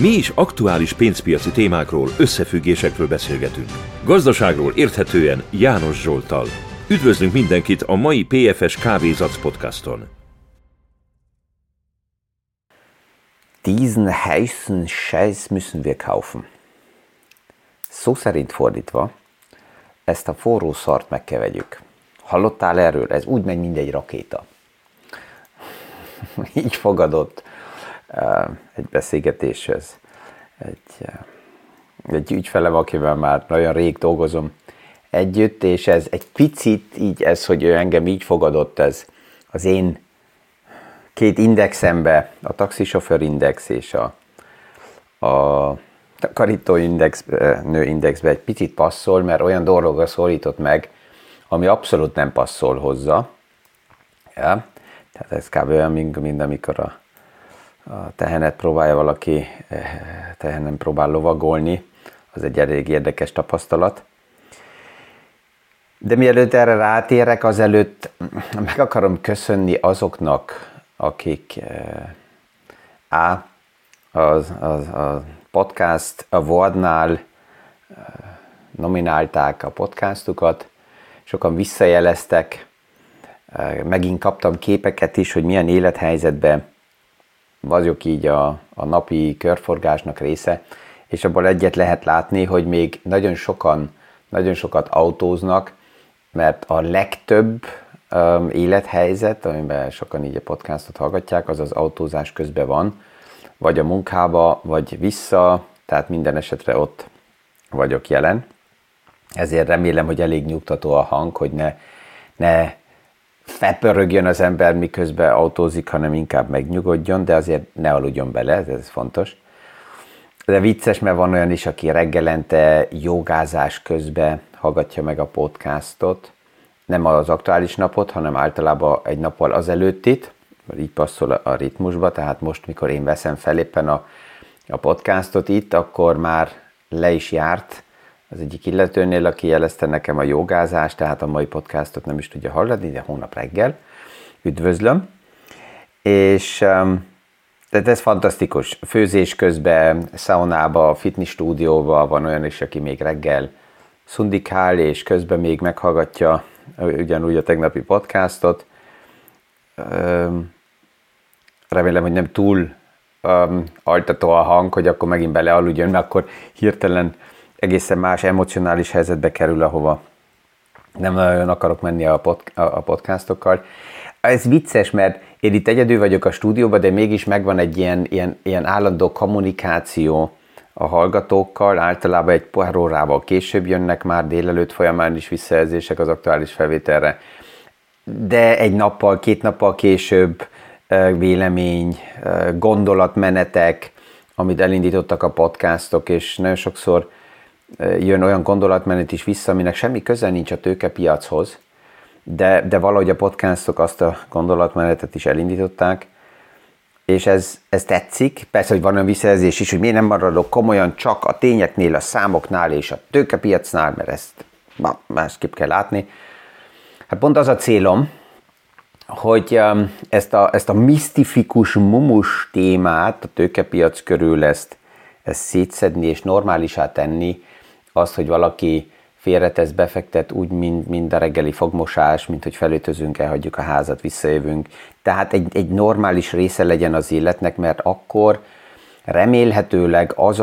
Mi is aktuális pénzpiaci témákról, összefüggésekről beszélgetünk. Gazdaságról érthetően János Zsolttal. Üdvözlünk mindenkit a mai PFS-Kávézac podcaston. 10 heißen Scheiß müssen wir kaufen. Szó szerint fordítva, ezt a forró szart meg kell vegyük. Hallottál erről? Ez úgy megy, mint egy rakéta. Így fogadott egy beszélgetéshez egy ügyfelem, akivel már nagyon rég dolgozom együtt, és ez egy picit így ez, hogy ő engem így fogadott, ez az én két indexembe, a taxisofőrindex és a karítóindex, nőindexbe egy picit passzol, mert olyan dologra szólított meg, ami abszolút nem passzol hozzá. Ja? Tehát ez kb. Olyan, mint amikor a tehenet próbálja valaki, tehenen próbál lovagolni, az egy elég érdekes tapasztalat. De mielőtt erre rátérek, azelőtt meg akarom köszönni azoknak, akik a Podcast Awardnál nominálták a podcastukat, sokan visszajeleztek, megint kaptam képeket is, hogy milyen élethelyzetben vagyok így a napi körforgásnak része, és abból egyet lehet látni, hogy még nagyon sokan, nagyon sokat autóznak, mert a legtöbb élethelyzet, amiben sokan így a podcastot hallgatják, az az autózás közben van, vagy a munkába, vagy vissza, tehát minden esetre ott vagyok jelen. Ezért remélem, hogy elég nyugtató a hang, hogy ne felpörögjön az ember, miközben autózik, hanem inkább megnyugodjon, de azért ne aludjon bele, ez fontos. De vicces, mert van olyan is, aki reggelente jogázás közben hallgatja meg a podcastot, nem az aktuális napot, hanem általában egy nappal azelőttit, így passzol a ritmusba, tehát most, mikor én veszem fel éppen a podcastot itt, akkor már le is járt az egyik illetőnél, aki jelezte nekem a jogázást, tehát a mai podcastot nem is tudja hallani, de hónap reggel. Üdvözlöm! És tehát ez fantasztikus. Főzés közben, szaunába, fitness stúdióba van olyan is, aki még reggel szundikál, és közben még meghallgatja ugyanúgy a tegnapi podcastot. Remélem, hogy nem túl altató a hang, hogy akkor megint belealudjon, mert akkor hirtelen egészen más emocionális helyzetbe kerül, ahova nem nagyon akarok menni a podcastokkal. Ez vicces, mert én itt egyedül vagyok a stúdióban, de mégis megvan egy ilyen állandó kommunikáció a hallgatókkal, általában egy pár órával később jönnek már délelőtt folyamán is visszajelzések az aktuális felvételre. De egy nappal, két nappal később vélemény, gondolatmenetek, amit elindítottak a podcastok, és nagyon sokszor jön olyan gondolatmenet is vissza, aminek semmi köze nincs a tőkepiachoz, de valahogy a podcastok azt a gondolatmenetet is elindították, és ez tetszik. Persze, hogy van olyan visszajelzés is, hogy miért nem maradok komolyan csak a tényeknél, a számoknál és a tőkepiacnál, mert ezt másképp kell látni. Hát pont az a célom, hogy ezt a misztifikus mumus témát, a tőkepiac körül ezt szétszedni és normálisá tenni, azt, hogy valaki félretesz, befektet úgy, mint a reggeli fogmosás, mint hogy felöltözünk, elhagyjuk a házat, visszajövünk. Tehát egy normális része legyen az életnek, mert akkor remélhetőleg az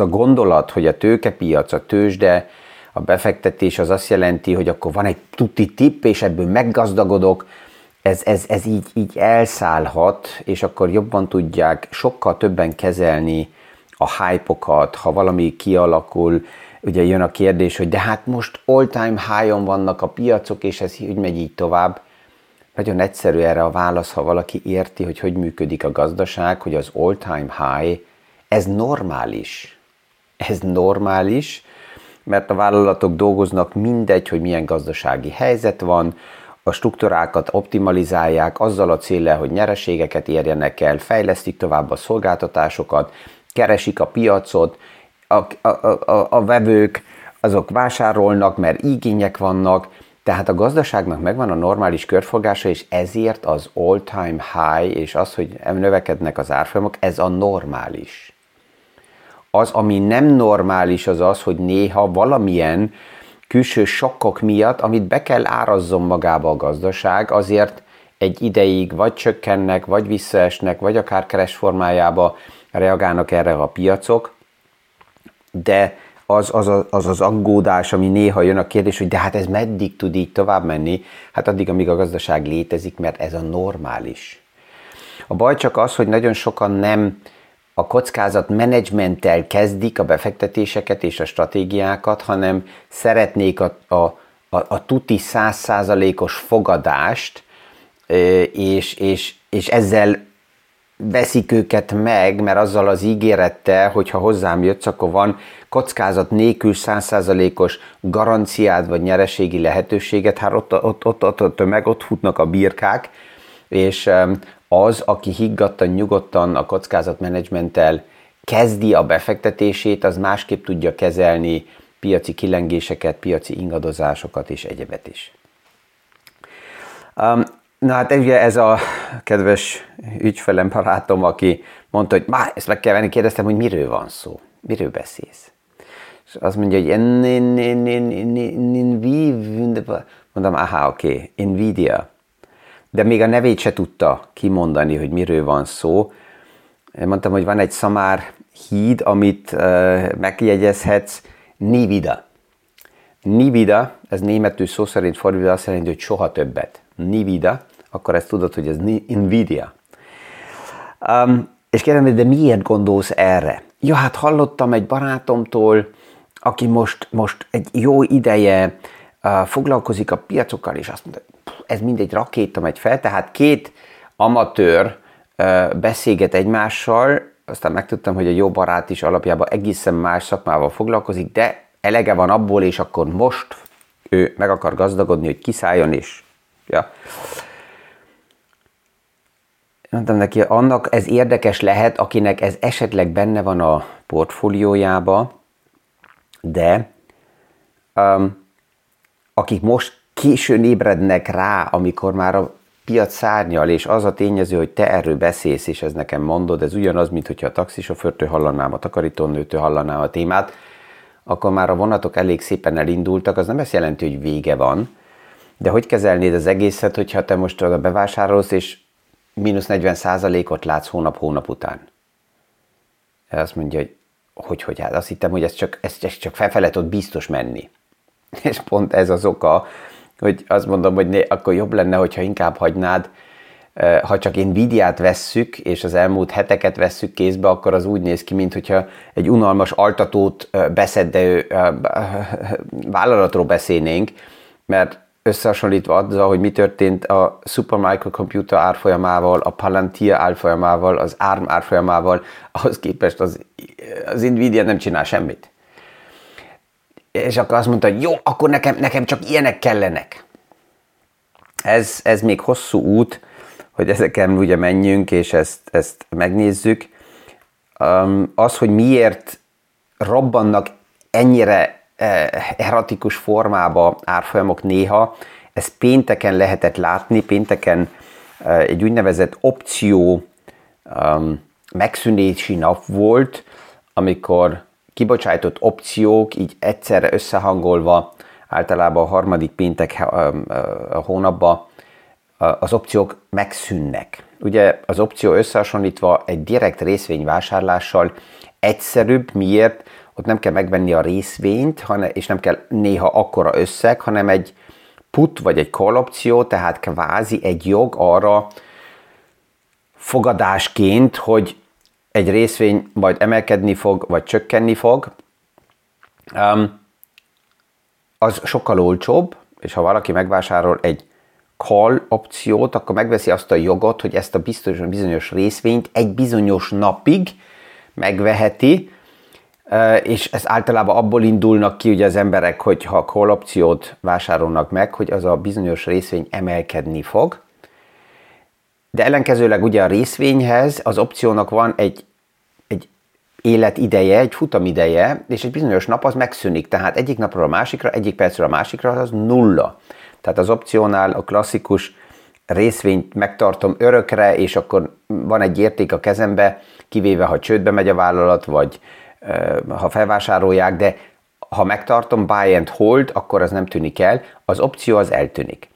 a gondolat, hogy a tőkepiac, a tőzsde, a befektetés az azt jelenti, hogy akkor van egy tuti tipp, és ebből meggazdagodok, ez így elszállhat, és akkor jobban tudják sokkal többen kezelni a hype-okat, ha valami kialakul. Ugye jön a kérdés, hogy de hát most all-time high-on vannak a piacok, és ez úgy megy így tovább. Nagyon egyszerű erre a válasz, ha valaki érti, hogy működik a gazdaság, hogy az all-time high, ez normális. Ez normális, mert a vállalatok dolgoznak, mindegy, hogy milyen gazdasági helyzet van, a struktúrákat optimalizálják azzal a céllal, hogy nyereségeket érjenek el, fejlesztik tovább a szolgáltatásokat, keresik a piacot, a vevők azok vásárolnak, mert igények vannak, Tehát a gazdaságnak megvan a normális körforgása, és ezért az all-time high, és az, hogy növekednek az árfolyamok, ez a normális. Az, ami nem normális, az az, hogy néha valamilyen külső sokkok miatt, amit be kell árazzon magába a gazdaság, azért egy ideig vagy csökkennek, vagy visszaesnek, vagy akár crash formájába reagálnak erre a piacok, de az aggódás, ami néha jön a kérdés, hogy de hát ez meddig tud így tovább menni? Hát addig, amíg a gazdaság létezik, mert ez a normális. A baj csak az, hogy nagyon sokan nem a kockázatmenedzsmenttel kezdik a befektetéseket és a stratégiákat, hanem szeretnék a tuti 100%-os fogadást, és ezzel veszik őket meg, mert azzal az ígérettel, hogyha hozzám jössz, akkor van kockázat nélkül 100%-os garanciád vagy nyereségi lehetőséget, hát ott futnak a birkák, és az, aki higgadtan, nyugodtan a kockázatmenedzsmenttel kezdi a befektetését, az másképp tudja kezelni piaci kilengéseket, piaci ingadozásokat és egyebet is. Na hát ugye ez a kedves ügyfelem, barátom, aki mondta, hogy már ezt meg kell venni, kérdeztem, hogy miről van szó, miről beszélsz. És azt mondja, hogy mondom, aha, oké, Nvidia. De még a nevét se tudta kimondani, hogy miről van szó. Én mondtam, hogy van egy szamár híd, amit megjegyezhetsz, Nvidia. Nvidia, ez németül szó szerint fordítva azt jelenti, hogy soha többet. Nvidia, akkor ezt tudod, hogy ez Nvidia. És kérdem, de miért gondolsz erre? Ja, hát hallottam egy barátomtól, aki most egy jó ideje foglalkozik a piacokkal, és azt mondta, ez mindegy rakéta megy fel, tehát két amatőr beszélget egymással, aztán megtudtam, hogy a jó barát is alapjában egészen más szakmával foglalkozik, de elege van abból, és akkor most ő meg akar gazdagodni, hogy kiszálljon is. Ja. Mondtam neki, annak ez érdekes lehet, akinek ez esetleg benne van a portfóliójába, de akik most későn ébrednek rá, amikor már a piac szárnyal, és az a tényező, hogy te erről beszélsz, és ez nekem mondod, ez ugyanaz, mint hogyha a taxisofőrtől hallanám, a takarítónőtől hallanám a témát, akkor már a vonatok elég szépen elindultak, az nem ezt jelenti, hogy vége van, de hogy kezelnéd az egészet, hogyha te most oda bevásárolsz, és mínusz 40%-ot látsz hónap után? Azt mondja, hogy hát azt hittem, hogy ez csak felfele tud biztos menni. És pont ez az oka, hogy azt mondom, hogy akkor jobb lenne, hogyha inkább hagynád, ha csak Nvidiát vesszük, és az elmúlt heteket vesszük kézbe, akkor az úgy néz ki, mintha egy unalmas altatót beszedő vállalatról beszélnénk, mert összehasonlítva azzal, hogy mi történt a Super Micro Computer árfolyamával, a Palantir árfolyamával, az ARM árfolyamával, ahhoz képest az Nvidia nem csinál semmit. És akkor azt mondta, hogy jó, akkor nekem csak ilyenek kellenek. Ez még hosszú út, hogy ezeken ugye menjünk, és ezt megnézzük. Az, hogy miért robbannak ennyire erratikus formába árfolyamok néha, ezt pénteken lehetett látni, pénteken egy úgynevezett opció megszűnési nap volt, amikor kibocsájtott opciók így egyszerre összehangolva, általában a harmadik péntek a hónapban az opciók megszűnnek. Ugye az opció összehasonlítva egy direkt részvényvásárlással egyszerűbb, miért? Ott nem kell megvenni a részvényt, és nem kell néha akkora összeg, hanem egy put vagy egy call opció, tehát kvázi egy jog arra fogadásként, hogy egy részvény majd emelkedni fog, vagy csökkenni fog. Az sokkal olcsóbb, és ha valaki megvásárol egy call opciót, akkor megveszi azt a jogot, hogy ezt a bizonyos részvényt egy bizonyos napig megveheti, és ez általában abból indulnak ki ugye az emberek, hogyha call opciót vásárolnak meg, hogy az a bizonyos részvény emelkedni fog. De ellenkezőleg ugye a részvényhez az opciónak van egy életideje, egy futamideje, és egy bizonyos nap az megszűnik. Tehát egyik napról a másikra, egyik percről a másikra az nulla. Tehát az opciónál a klasszikus részvényt megtartom örökre, és akkor van egy érték a kezembe, kivéve ha csődbe megy a vállalat, vagy ha felvásárolják, de ha megtartom buy and hold, akkor az nem tűnik el, az opció az eltűnik.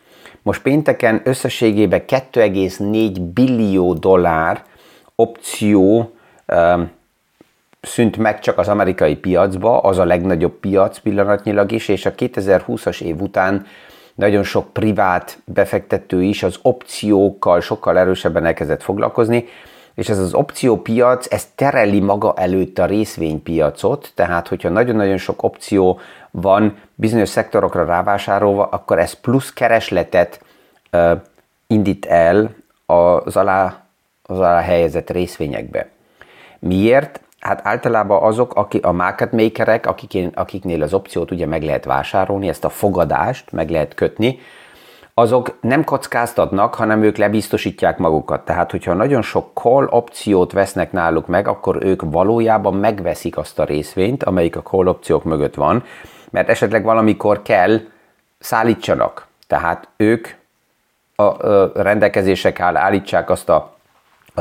Most pénteken összességében 2,4 billió dollár opció szűnt meg csak az amerikai piacba, az a legnagyobb piac pillanatnyilag is, és a 2020-as év után nagyon sok privát befektető is az opciókkal sokkal erősebben elkezdett foglalkozni, és ez az opciópiac, ez tereli maga előtt a részvénypiacot, tehát hogyha nagyon-nagyon sok opció van bizonyos szektorokra rávásárolva, akkor ez plusz keresletet indít el az alá helyezett részvényekbe. Miért? Hát általában azok, akik a market makerek, akiknél az opciót ugye meg lehet vásárolni, ezt a fogadást meg lehet kötni, azok nem kockáztatnak, hanem ők lebiztosítják magukat. Tehát, hogyha nagyon sok call opciót vesznek náluk meg, akkor ők valójában megveszik azt a részvényt, amelyik a call opciók mögött van, mert esetleg valamikor kell szállítsanak. Tehát ők a rendelkezések állítsák azt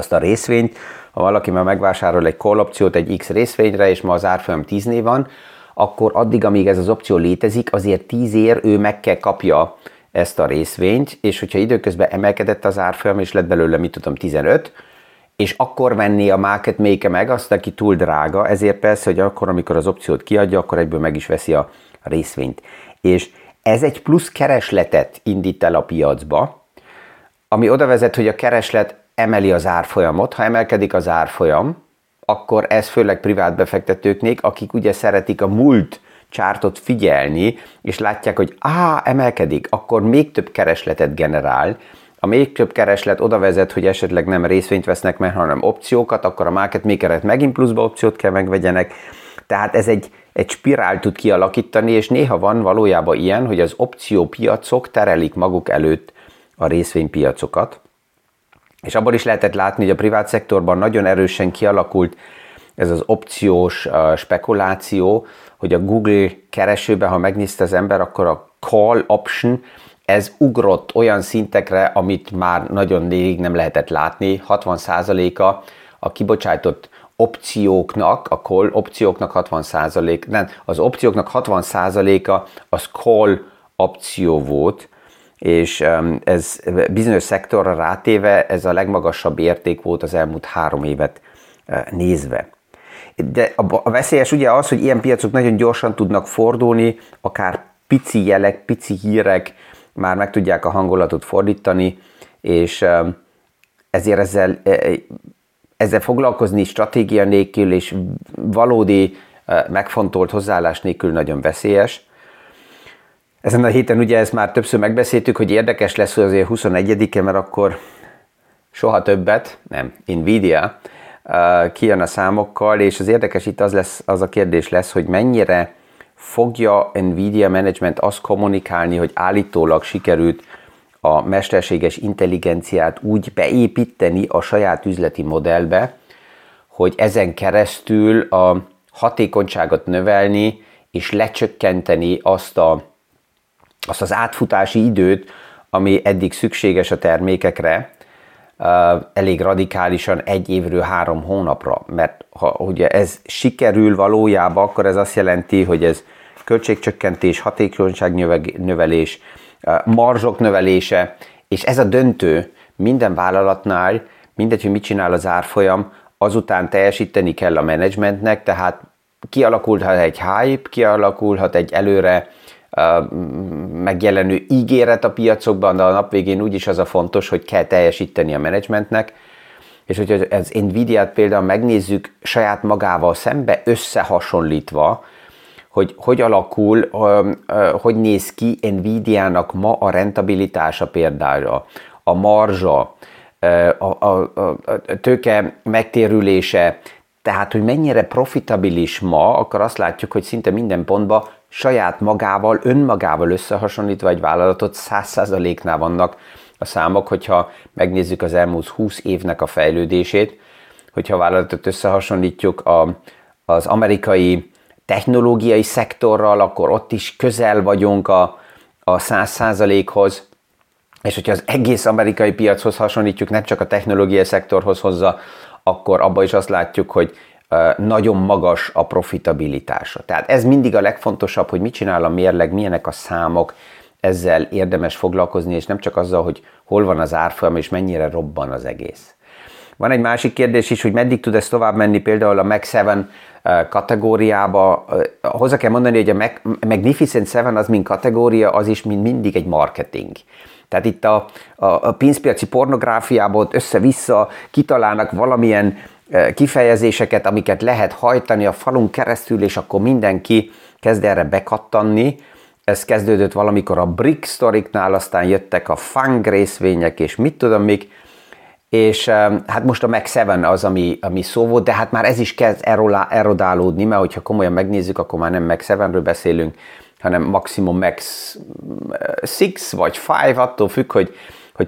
a részvényt. Ha valaki már megvásárol egy call opciót egy X részvényre, és ma az árfolyam 10-nél van, akkor addig, amíg ez az opció létezik, azért 10-ért ő meg kell kapja ezt a részvényt, és hogyha időközben emelkedett az árfolyam, és lett belőle, 15, és akkor venné a market maker meg azt, aki túl drága, ezért persze, hogy akkor, amikor az opciót kiadja, akkor egyből meg is veszi a részvényt. És ez egy plusz keresletet indít el a piacba, ami oda vezet, hogy a kereslet emeli az árfolyamot, ha emelkedik az árfolyam, akkor ez főleg privát befektetőknek, akik ugye szeretik a múlt csártot figyelni, és látják, hogy emelkedik, akkor még több keresletet generál. A még több kereslet oda vezet, hogy esetleg nem részvényt vesznek meg, hanem opciókat, akkor a market maker-et megint pluszba opciót kell megvegyenek. Tehát ez egy spirál tud kialakítani, és néha van valójában ilyen, hogy az opciópiacok terelik maguk előtt a részvénypiacokat. És abból is lehetett látni, hogy a privát szektorban nagyon erősen kialakult ez az opciós spekuláció, hogy a Google keresőben, ha megnézte az ember, akkor a call option, ez ugrott olyan szintekre, amit már nagyon rég nem lehetett látni. 60%-a a kibocsátott opcióknak, a call opcióknak 60%, nem, az opcióknak 60%-a az call opció volt, és ez bizonyos szektorra rátéve ez a legmagasabb érték volt az elmúlt 3 évet nézve. De a veszélyes ugye az, hogy ilyen piacok nagyon gyorsan tudnak fordulni, akár pici jelek, pici hírek már meg tudják a hangulatot fordítani, és ezért ezzel foglalkozni stratégia nélkül és valódi megfontolt hozzáállás nélkül nagyon veszélyes. Ezen a héten ugye ezt már többször megbeszéltük, hogy érdekes lesz azért 21-e, mert akkor soha többet, nem, Nvidia kijön a számokkal, és az érdekes itt az a kérdés lesz, hogy mennyire fogja Nvidia management azt kommunikálni, hogy állítólag sikerült a mesterséges intelligenciát úgy beépíteni a saját üzleti modellbe, hogy ezen keresztül a hatékonyságot növelni, és lecsökkenteni azt az átfutási időt, ami eddig szükséges a termékekre, elég radikálisan 1 évről 3 hónapra, mert ha ugye ez sikerül valójában, akkor ez azt jelenti, hogy ez költségcsökkentés, hatékonyságnövelés, marzsok növelése, és ez a döntő minden vállalatnál, mindegy, hogy mit csinál az árfolyam, azután teljesíteni kell a menedzsmentnek, tehát kialakulhat egy hype, kialakulhat egy előre megjelenő ígéret a piacokban, de a nap végén úgyis az a fontos, hogy kell teljesíteni a menedzsmentnek, és hogyha az Nvidia-t például megnézzük saját magával szembe, összehasonlítva, hogy alakul, hogy néz ki Nvidia-nak ma a rentabilitása például, a marzsa, a tőke megtérülése, tehát, hogy mennyire profitabilis ma, akkor azt látjuk, hogy szinte minden pontban saját magával, önmagával összehasonlítva egy vállalatot 100%-nál vannak a számok, hogyha megnézzük az elmúlt 20 évnek a fejlődését, hogyha a vállalatot összehasonlítjuk az amerikai technológiai szektorral, akkor ott is közel vagyunk a, a 100%-hoz, és hogyha az egész amerikai piachoz hasonlítjuk, nem csak a technológiai szektorhoz hozza, akkor abban is azt látjuk, hogy nagyon magas a profitabilitása. Tehát ez mindig a legfontosabb, hogy mit csinál a mérleg, milyenek a számok, ezzel érdemes foglalkozni, és nem csak azzal, hogy hol van az árfolyam, és mennyire robban az egész. Van egy másik kérdés is, hogy meddig tud ez tovább menni például a Mag 7 kategóriába. Hozzá kell mondani, hogy a Magnificent Seven az mint kategória, az is mint mindig egy marketing. Tehát itt a pénzpiaci pornográfiából össze-vissza kitalálnak valamilyen kifejezéseket, amiket lehet hajtani a falunk keresztül, és akkor mindenki kezd erre bekattanni. Ez kezdődött valamikor a BRICS sztoriknál, aztán jöttek a FANG részvények, és mit tudom még, és hát most a Mag 7 az, ami szó volt, de hát már ez is kezd erodálódni, mert hogyha komolyan megnézzük, akkor már nem Mag 7-ről beszélünk, hanem maximum Mag 6 vagy 5, attól függ, hogy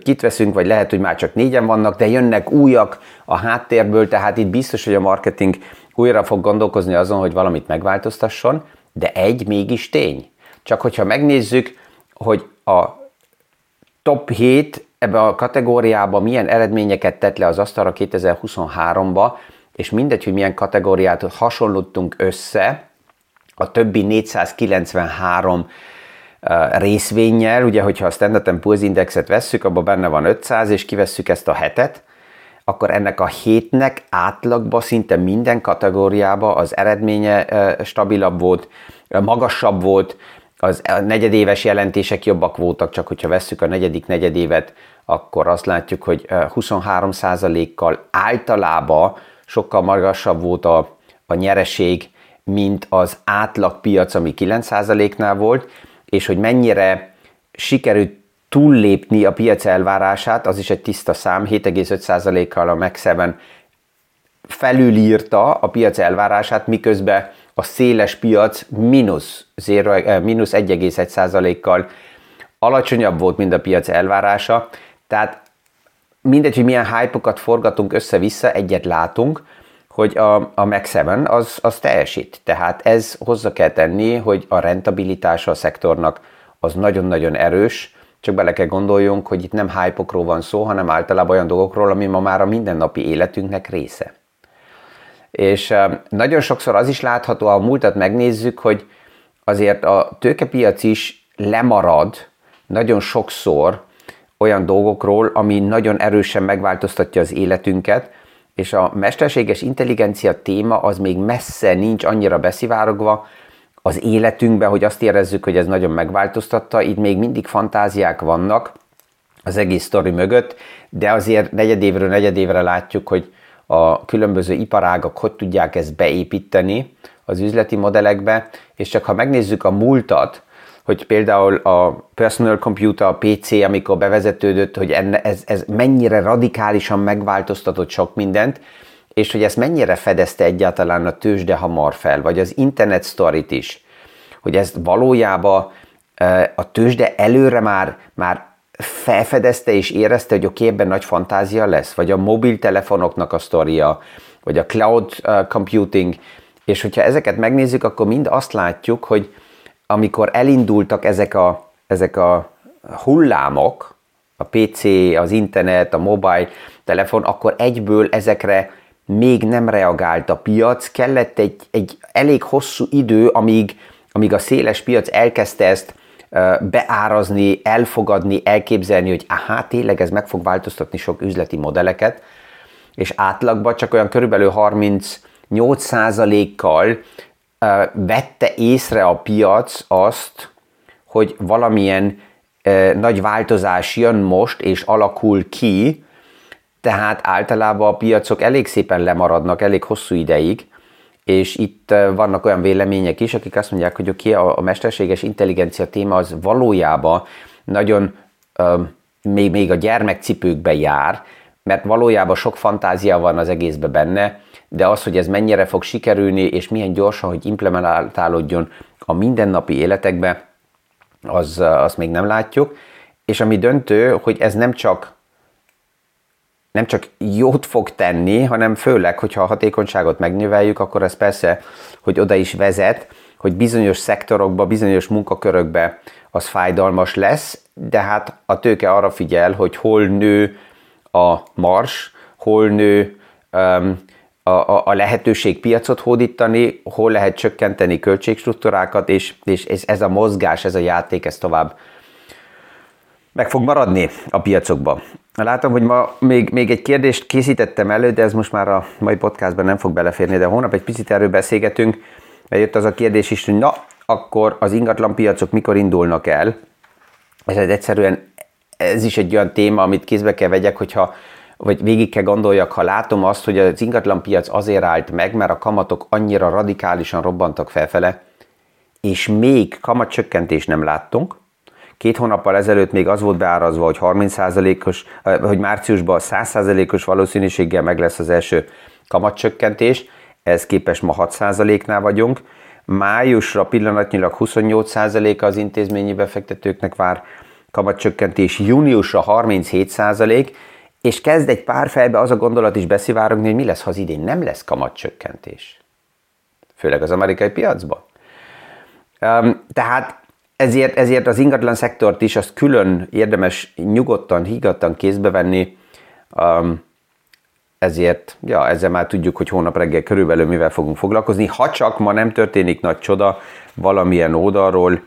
kit veszünk, vagy lehet, hogy már csak 4-en vannak, de jönnek újak a háttérből, tehát itt biztos, hogy a marketing újra fog gondolkozni azon, hogy valamit megváltoztasson, de egy mégis tény. Csak hogyha megnézzük, hogy a top 7 ebbe a kategóriába milyen eredményeket tett le az asztalra 2023-ba, és mindegy, hogy milyen kategóriát hasonlottunk össze a többi 493 részvénnyel, ugye, hogyha a Standard & Poor's Indexet vesszük, abban benne van 500, és kivesszük ezt a 7-et, akkor ennek a 7-nek átlagban szinte minden kategóriában az eredménye stabilabb volt, magasabb volt, a negyedéves jelentések jobbak voltak, csak hogyha vesszük a negyedik negyedévet, akkor azt látjuk, hogy 23%-kal általában sokkal magasabb volt a nyereség, mint az átlagpiac, ami 9%-nál volt, és hogy mennyire sikerült túllépni a piac elvárását, az is egy tiszta szám, 7,5%-kal a Mag 7 felülírta a piac elvárását, miközben a széles piac mínusz 1,1%-kal alacsonyabb volt, mint a piac elvárása. Tehát mindegy, hogy milyen hype-okat forgatunk össze-vissza, egyet látunk, hogy a Mag 7 az teljesít. Tehát ez hozzá kell tenni, hogy a rentabilitása a szektornak az nagyon-nagyon erős, csak bele kell gondoljunk, hogy itt nem hype-okról van szó, hanem általában olyan dolgokról, ami ma már a mindennapi életünknek része. És nagyon sokszor az is látható, ha a múltat megnézzük, hogy azért a tőkepiac is lemarad nagyon sokszor olyan dolgokról, ami nagyon erősen megváltoztatja az életünket, és a mesterséges intelligencia téma az még messze nincs annyira beszivárogva az életünkbe, hogy azt érezzük, hogy ez nagyon megváltoztatta, itt még mindig fantáziák vannak az egész sztori mögött, de azért negyedévről negyedévre látjuk, hogy a különböző iparágak hogy tudják ezt beépíteni az üzleti modellekbe, és csak ha megnézzük a múltat, hogy például a personal computer, a PC, amikor bevezetődött, hogy ez mennyire radikálisan megváltoztatott sok mindent, és hogy ezt mennyire fedezte egyáltalán a tőzsde hamar fel, vagy az internet sztorit is, hogy ezt valójában a tőzsde előre már felfedezte és érezte, hogy oké, ebben nagy fantázia lesz, vagy a mobiltelefonoknak a sztoria, vagy a cloud computing, és hogyha ezeket megnézzük, akkor mind azt látjuk, hogy amikor elindultak ezek a hullámok, a PC, az internet, a mobiltelefon, akkor egyből ezekre még nem reagált a piac, kellett egy elég hosszú idő, amíg a széles piac elkezdte ezt beárazni, elfogadni, elképzelni, hogy tényleg ez meg fog változtatni sok üzleti modelleket, és átlagban csak olyan körülbelül 38%-kal vette észre a piac azt, hogy valamilyen nagy változás jön most, és alakul ki, tehát általában a piacok elég szépen lemaradnak, elég hosszú ideig, és itt vannak olyan vélemények is, akik azt mondják, hogy oké, a mesterséges intelligencia téma az valójában nagyon még a gyermekcipőkbe jár, mert valójában sok fantázia van az egészbe benne, de az, hogy ez mennyire fog sikerülni, és milyen gyorsan, hogy implementálódjon a mindennapi életekbe, azt még nem látjuk. És ami döntő, hogy ez nem csak jót fog tenni, hanem főleg, hogyha a hatékonyságot megnöveljük, akkor ez persze, hogy oda is vezet, hogy bizonyos szektorokba, bizonyos munkakörökbe az fájdalmas lesz, de hát a tőke arra figyel, hogy hol nő a mars, hol nő a lehetőség piacot hódítani, hol lehet csökkenteni költségstruktúrákat, és ez a mozgás, ez a játék, ez tovább meg fog maradni a piacokban. Látom, hogy ma még egy kérdést készítettem elő, de ez most már a mai podcastban nem fog beleférni, de holnap egy picit erről beszélgetünk, mert jött az a kérdés is, hogy na, akkor az ingatlan piacok mikor indulnak el? Ez egyszerűen, ez is egy olyan téma, amit kézbe kell vegyek, vagy végig kell gondoljak, ha látom azt, hogy az ingatlan piac azért állt meg, mert a kamatok annyira radikálisan robbantak felfele, és még kamatcsökkentést nem láttunk. 2 hónappal ezelőtt még az volt beárazva, hogy 30%-os, hogy márciusban 100%-os valószínűséggel meg lesz az első kamatcsökkentés, ehhez képest ma 6%-nál vagyunk. Májusra pillanatnyilag 28% az intézményi befektetőknek vár kamatcsökkentés, júniusra 37%, és kezd egy pár fejbe az a gondolat is beszivárogni, hogy mi lesz, ha az idén nem lesz kamatcsökkentés. Főleg az amerikai piacban. Tehát ezért az ingatlan szektort is azt külön érdemes nyugodtan, higgadtan kézbe venni, ezért, ezzel már tudjuk, hogy hónap reggel körülbelül mivel fogunk foglalkozni, ha csak ma nem történik nagy csoda valamilyen oldalról,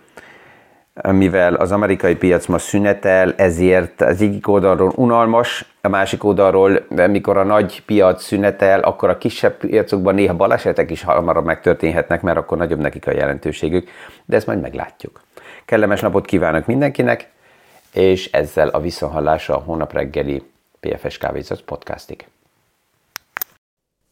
mivel az amerikai piac ma szünetel, ezért az egyik oldalról unalmas, a másik oldalról, mikor a nagy piac szünetel, akkor a kisebb piacokban néha balesetek is hamarabb megtörténhetnek, mert akkor nagyobb nekik a jelentőségük, de ezt majd meglátjuk. Kellemes napot kívánok mindenkinek, és ezzel a visszahallása a hónap reggeli PFS Kávézat podcastig.